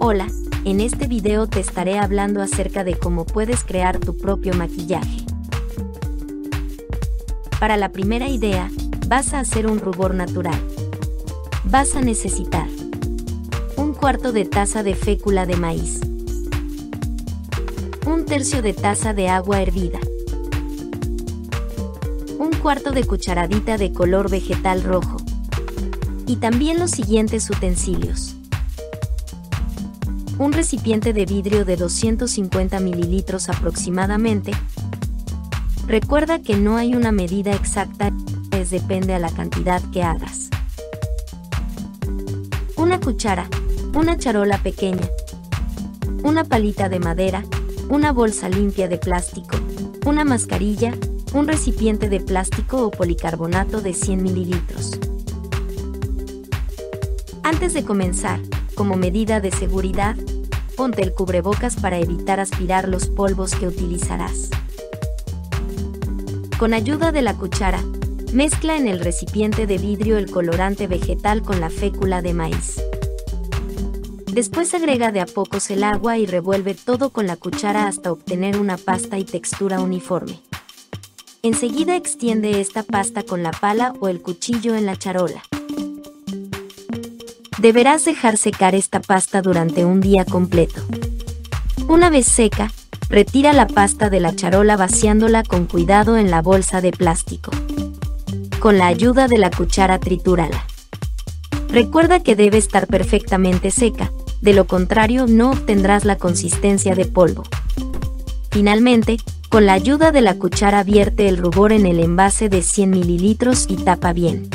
Hola, en este video te estaré hablando acerca de cómo puedes crear tu propio maquillaje. Para la primera idea, vas a hacer un rubor natural. Vas a necesitar un cuarto de taza de fécula de maíz, un tercio de taza de agua hervida, un cuarto de cucharadita de color vegetal rojo y también los siguientes utensilios: un recipiente de vidrio de 250 mililitros aproximadamente. Recuerda que no hay una medida exacta, pues depende a la cantidad que hagas. Una cuchara, una charola pequeña, una palita de madera, una bolsa limpia de plástico, una mascarilla, un recipiente de plástico o policarbonato de 100 mililitros. Antes de comenzar, como medida de seguridad, ponte el cubrebocas para evitar aspirar los polvos que utilizarás. Con ayuda de la cuchara, mezcla en el recipiente de vidrio el colorante vegetal con la fécula de maíz. Después agrega de a pocos el agua y revuelve todo con la cuchara hasta obtener una pasta y textura uniforme. Enseguida extiende esta pasta con la pala o el cuchillo en la charola. Deberás dejar secar esta pasta durante un día completo. Una vez seca, retira la pasta de la charola vaciándola con cuidado en la bolsa de plástico. Con la ayuda de la cuchara tritúrala. Recuerda que debe estar perfectamente seca, de lo contrario no obtendrás la consistencia de polvo. Finalmente, con la ayuda de la cuchara vierte el rubor en el envase de 100 mililitros y tapa bien.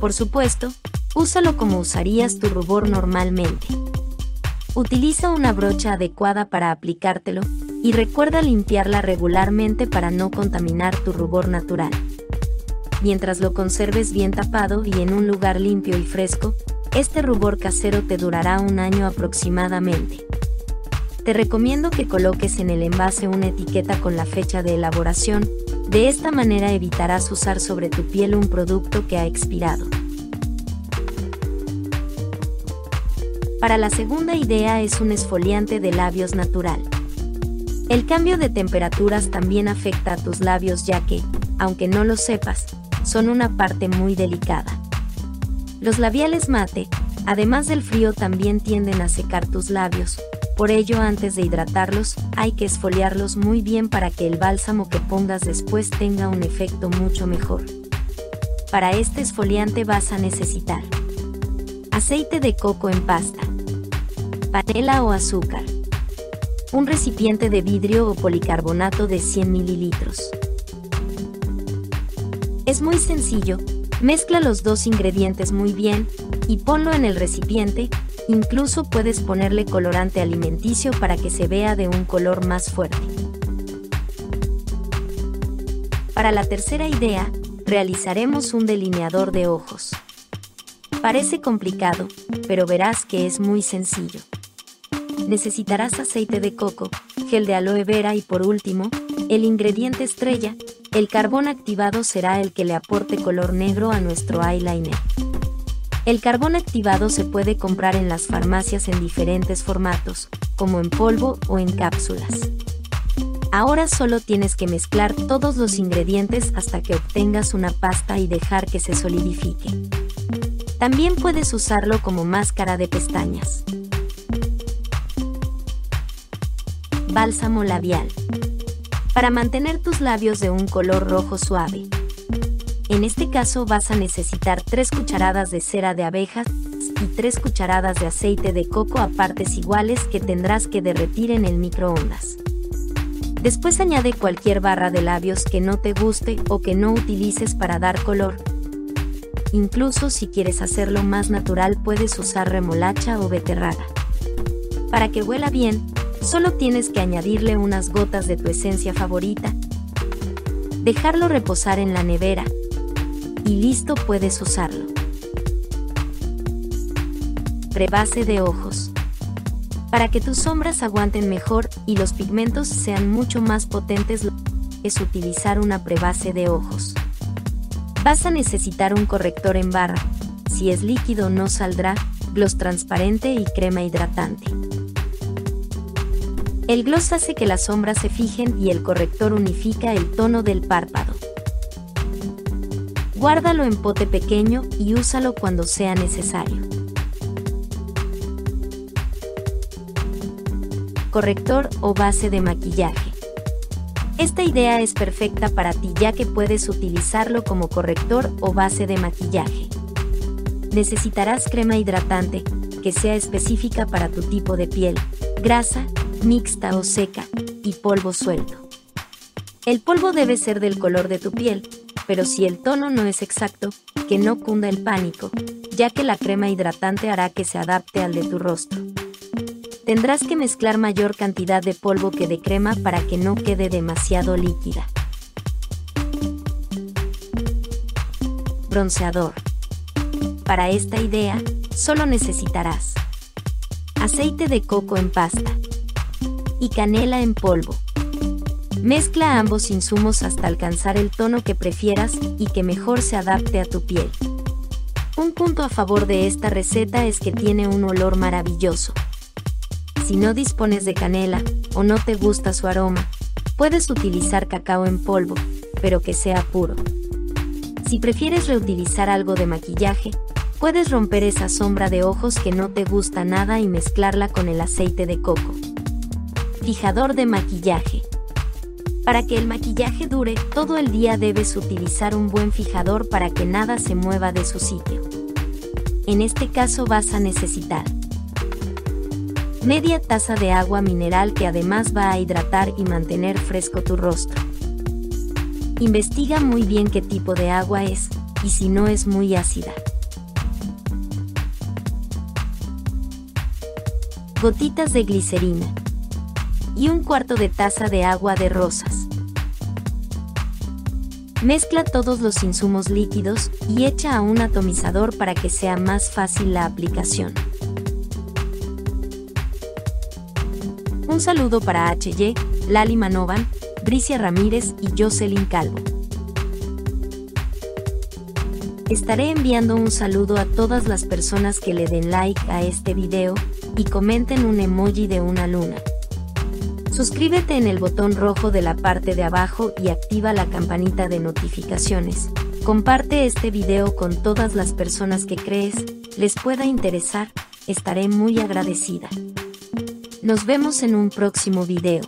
Por supuesto, úsalo como usarías tu rubor normalmente. Utiliza una brocha adecuada para aplicártelo y recuerda limpiarla regularmente para no contaminar tu rubor natural. Mientras lo conserves bien tapado y en un lugar limpio y fresco, este rubor casero te durará un año aproximadamente. Te recomiendo que coloques en el envase una etiqueta con la fecha de elaboración, de esta manera evitarás usar sobre tu piel un producto que ha expirado. Para la segunda idea es un esfoliante de labios natural. El cambio de temperaturas también afecta a tus labios ya que, aunque no lo sepas, son una parte muy delicada. Los labiales mate, además del frío, también tienden a secar tus labios, por ello antes de hidratarlos, hay que esfoliarlos muy bien para que el bálsamo que pongas después tenga un efecto mucho mejor. Para este esfoliante vas a necesitar aceite de coco en pasta, panela o azúcar, un recipiente de vidrio o policarbonato de 100 mililitros. Es muy sencillo, mezcla los dos ingredientes muy bien y ponlo en el recipiente, incluso puedes ponerle colorante alimenticio para que se vea de un color más fuerte. Para la tercera idea, realizaremos un delineador de ojos. Parece complicado, pero verás que es muy sencillo. Necesitarás aceite de coco, gel de aloe vera y por último, el ingrediente estrella, el carbón activado será el que le aporte color negro a nuestro eyeliner. El carbón activado se puede comprar en las farmacias en diferentes formatos, como en polvo o en cápsulas. Ahora solo tienes que mezclar todos los ingredientes hasta que obtengas una pasta y dejar que se solidifique. También puedes usarlo como máscara de pestañas. Bálsamo labial. Para mantener tus labios de un color rojo suave. En este caso vas a necesitar 3 cucharadas de cera de abejas y 3 cucharadas de aceite de coco a partes iguales que tendrás que derretir en el microondas. Después añade cualquier barra de labios que no te guste o que no utilices para dar color. Incluso si quieres hacerlo más natural puedes usar remolacha o beterraga. Para que huela bien, solo tienes que añadirle unas gotas de tu esencia favorita. Dejarlo reposar en la nevera. Y listo, puedes usarlo. Rebase de ojos. Para que tus sombras aguanten mejor y los pigmentos sean mucho más potentes, es utilizar una prebase de ojos. Vas a necesitar un corrector en barra, si es líquido no saldrá, gloss transparente y crema hidratante. El gloss hace que las sombras se fijen y el corrector unifica el tono del párpado. Guárdalo en pote pequeño y úsalo cuando sea necesario. Corrector o base de maquillaje. Esta idea es perfecta para ti ya que puedes utilizarlo como corrector o base de maquillaje. Necesitarás crema hidratante, que sea específica para tu tipo de piel, grasa, mixta o seca, y polvo suelto. El polvo debe ser del color de tu piel, pero si el tono no es exacto, que no cunda el pánico, ya que la crema hidratante hará que se adapte al de tu rostro. Tendrás que mezclar mayor cantidad de polvo que de crema para que no quede demasiado líquida. Bronceador. Para esta idea, solo necesitarás aceite de coco en pasta y canela en polvo. Mezcla ambos insumos hasta alcanzar el tono que prefieras y que mejor se adapte a tu piel. Un punto a favor de esta receta es que tiene un olor maravilloso. Si no dispones de canela o no te gusta su aroma, puedes utilizar cacao en polvo, pero que sea puro. Si prefieres reutilizar algo de maquillaje, puedes romper esa sombra de ojos que no te gusta nada y mezclarla con el aceite de coco. Fijador de maquillaje. Para que el maquillaje dure todo el día debes utilizar un buen fijador para que nada se mueva de su sitio. En este caso vas a necesitar media taza de agua mineral que además va a hidratar y mantener fresco tu rostro. Investiga muy bien qué tipo de agua es y si no es muy ácida. Gotitas de glicerina y un cuarto de taza de agua de rosas. Mezcla todos los insumos líquidos y echa a un atomizador para que sea más fácil la aplicación. Un saludo para H.Y., Lali Manovan, Bricia Ramírez y Jocelyn Calvo. Estaré enviando un saludo a todas las personas que le den like a este video y comenten un emoji de una luna. Suscríbete en el botón rojo de la parte de abajo y activa la campanita de notificaciones. Comparte este video con todas las personas que crees les pueda interesar, estaré muy agradecida. Nos vemos en un próximo video.